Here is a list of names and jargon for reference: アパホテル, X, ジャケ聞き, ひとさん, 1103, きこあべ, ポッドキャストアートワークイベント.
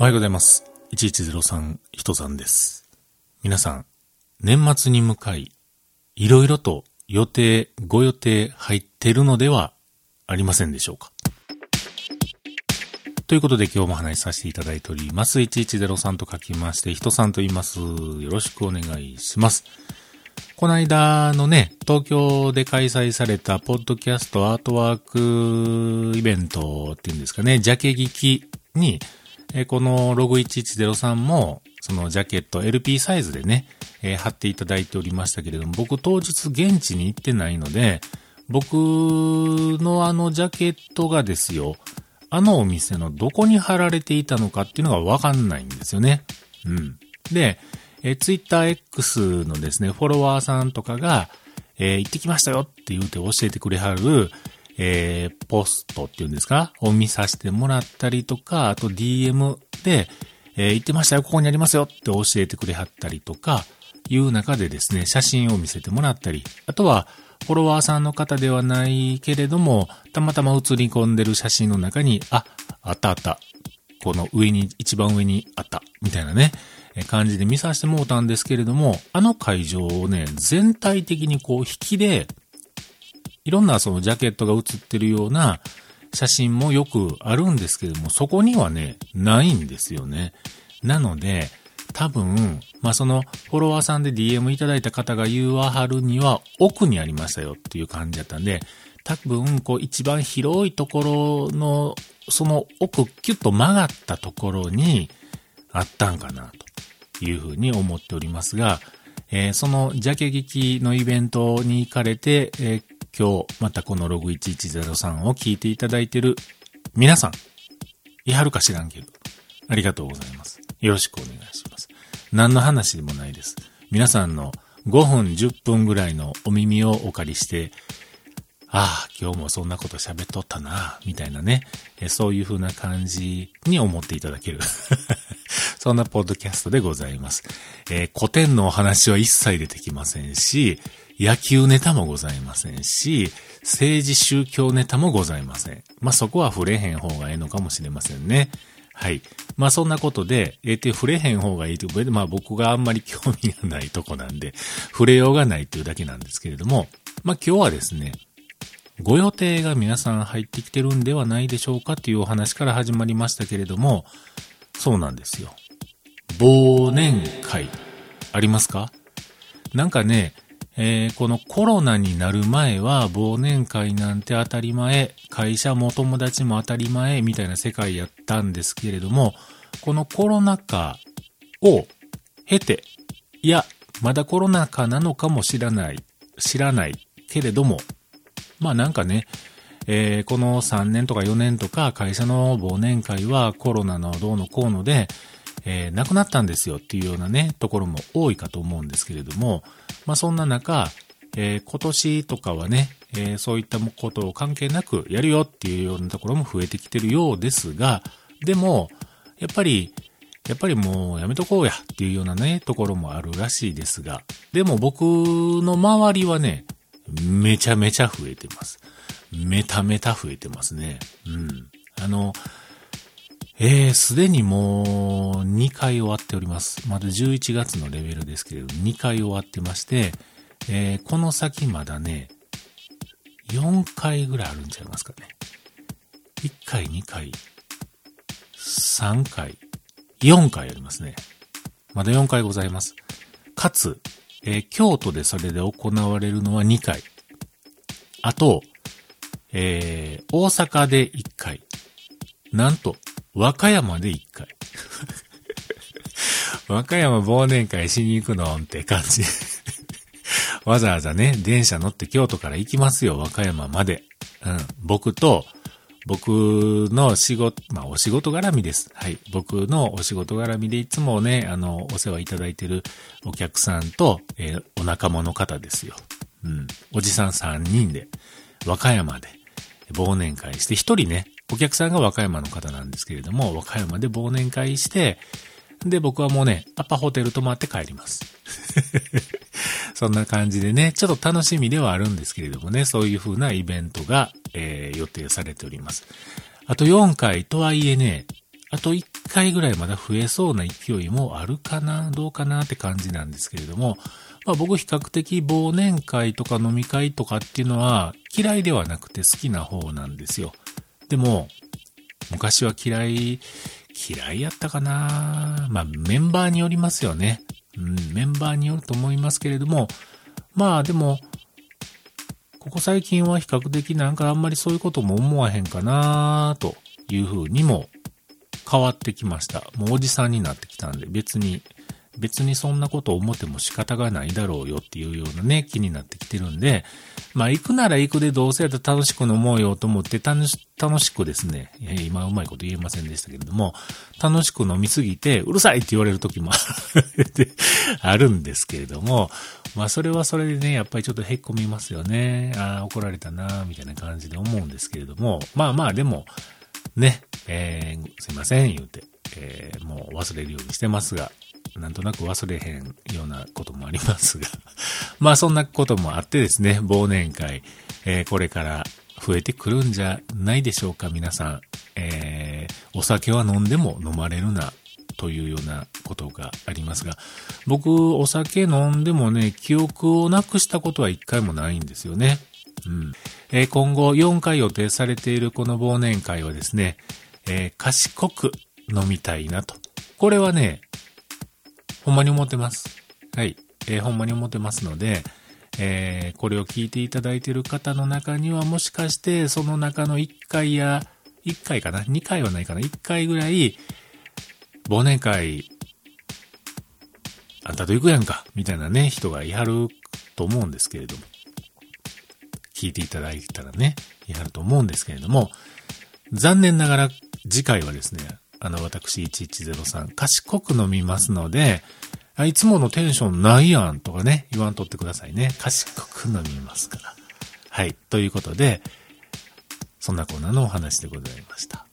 おはようございます。1103ひとさんです。皆さん、年末に向かいいろいろとご予定入ってるのではありませんでしょうか。ということで、今日も話させていただいております。1103と書きまして、ひとさんと言います。よろしくお願いします。この間のね、東京で開催されたポッドキャストアートワークイベントっていうんですかね、ジャケ聞きにこのログ1103もそのジャケット LP サイズでね、貼っていただいておりましたけれども、僕当日現地に行ってないので、僕のあのジャケットがですよ、あのお店のどこに貼られていたのかっていうのがわかんないんですよね。うん。で、Twitter X のですね、フォロワーさんとかが、行ってきましたよって言うて教えてくれはるポストっていうんですか、を見させてもらったりとか、あと DM で、行ってましたよ、ここにありますよって教えてくれはったりとか、いう中でですね、写真を見せてもらったり、あとはフォロワーさんの方ではないけれども、たまたま写り込んでる写真の中に、あった、この上に、一番上にあった、みたいなね、感じで見させてもらったんですけれども、あの会場をね、全体的にこう引きで、いろんなそのジャケットが写ってるような写真もよくあるんですけれども、そこにはね、ないんですよね。なので、多分、そのフォロワーさんで DM いただいた方が言わはるには、奥にありましたよっていう感じだったんで、多分、こう一番広いところの、その奥、キュッと曲がったところにあったんかな、というふうに思っておりますが、そのジャケ聞きのイベントに行かれて、今日またこのログ1103を聞いていただいている皆さん、いはるか知らんけど、ありがとうございます。よろしくお願いします。何の話でもないです。皆さんの5分10分ぐらいのお耳をお借りして、今日もそんなこと喋っとったなみたいなね、そういう風な感じに思っていただけるそんなポッドキャストでございます。古典のお話は一切出てきませんし、野球ネタもございませんし、政治宗教ネタもございません。そこは触れへん方がいいのかもしれませんね。はい。そんなことで、触れへん方がいいということで、僕があんまり興味がないとこなんで、触れようがないというだけなんですけれども、今日はですね、ご予定が皆さん入ってきてるんではないでしょうかというお話から始まりましたけれども、そうなんですよ。忘年会、ありますか？なんかね、このコロナになる前は忘年会なんて当たり前、会社も友達も当たり前みたいな世界やったんですけれども、このコロナ禍を経て、いや、まだコロナ禍なのかも知らないけれども、なんかね、この3年とか4年とか会社の忘年会はコロナのどうのこうので、なくなったんですよっていうようなね、ところも多いかと思うんですけれども、そんな中、今年とかはね、そういったことを関係なくやるよっていうようなところも増えてきてるようですが、でも、やっぱりもうやめとこうやっていうようなね、ところもあるらしいですが、でも僕の周りはね、めちゃめちゃ増えてます。めためた増えてますね。うん。すでにもう2回終わっております。まだ11月のレベルですけれど、2回終わってまして、この先まだね、4回ぐらいあるんちゃいますかね。1回、2回、3回、4回ありますね。まだ4回ございます。かつ、京都でそれで行われるのは2回。あと、大阪で1回。なんと、和歌山で1回。和歌山忘年会しに行くのって感じ。わざわざね、電車乗って京都から行きますよ、和歌山まで。うん。僕の仕事、お仕事絡みです。はい。僕のお仕事絡みでいつもね、お世話いただいてるお客さんと、お仲間の方ですよ。うん。おじさん3人で、和歌山で忘年会して、1人ね、お客さんが和歌山の方なんですけれども、和歌山で忘年会して、で、僕はもうね、アパホテル泊まって帰ります。そんな感じでね、ちょっと楽しみではあるんですけれどもね、そういう風なイベントが、予定されております。あと4回とはいえね、あと1 1回ぐらいまだ増えそうな勢いもあるかな、どうかなって感じなんですけれども、まあ、僕比較的忘年会とか飲み会とかっていうのは嫌いではなくて好きな方なんですよ。でも昔は嫌いやったかな。まあメンバーによりますよね。うん、メンバーによると思いますけれども、まあでもここ最近は比較的なんかあんまりそういうことも思わへんかなというふうにも変わってきました。もうおじさんになってきたんで別にそんなことを思っても仕方がないだろうよっていうようなね、気になってきてるんで、まあ行くなら行くでどうせやったら楽しく飲もうよと思って楽しくですね、今うまいこと言えませんでしたけれども、楽しく飲みすぎてうるさいって言われる時もあるんですけれども、まあそれはそれでね、やっぱりちょっとへっこみますよね。ああ怒られたなみたいな感じで思うんですけれども、まあまあでもね、すいません言うて、もう忘れるようにしてますが、なんとなく忘れへんようなこともありますが。まあそんなこともあってですね、忘年会、これから増えてくるんじゃないでしょうか、皆さん。お酒は飲んでも飲まれるな、というようなことがありますが、僕、お酒飲んでもね、記憶をなくしたことは一回もないんですよね。うん。今後4回予定されているこの忘年会はですね、賢く飲みたいなと。これはね、ほんまに思ってます。はい。ほんまに思ってますので、これを聞いていただいている方の中には、もしかしてその中の1回ぐらい、忘年会、あんたと行くやんか、みたいなね、人がやると思うんですけれども、聞いていただいたらね、やると思うんですけれども、残念ながら次回はですね、私1103賢く飲みますので、いつものテンションないやんとかね、言わんとってくださいね。賢く飲みますから。はい。ということで、そんなコーナーのお話でございました。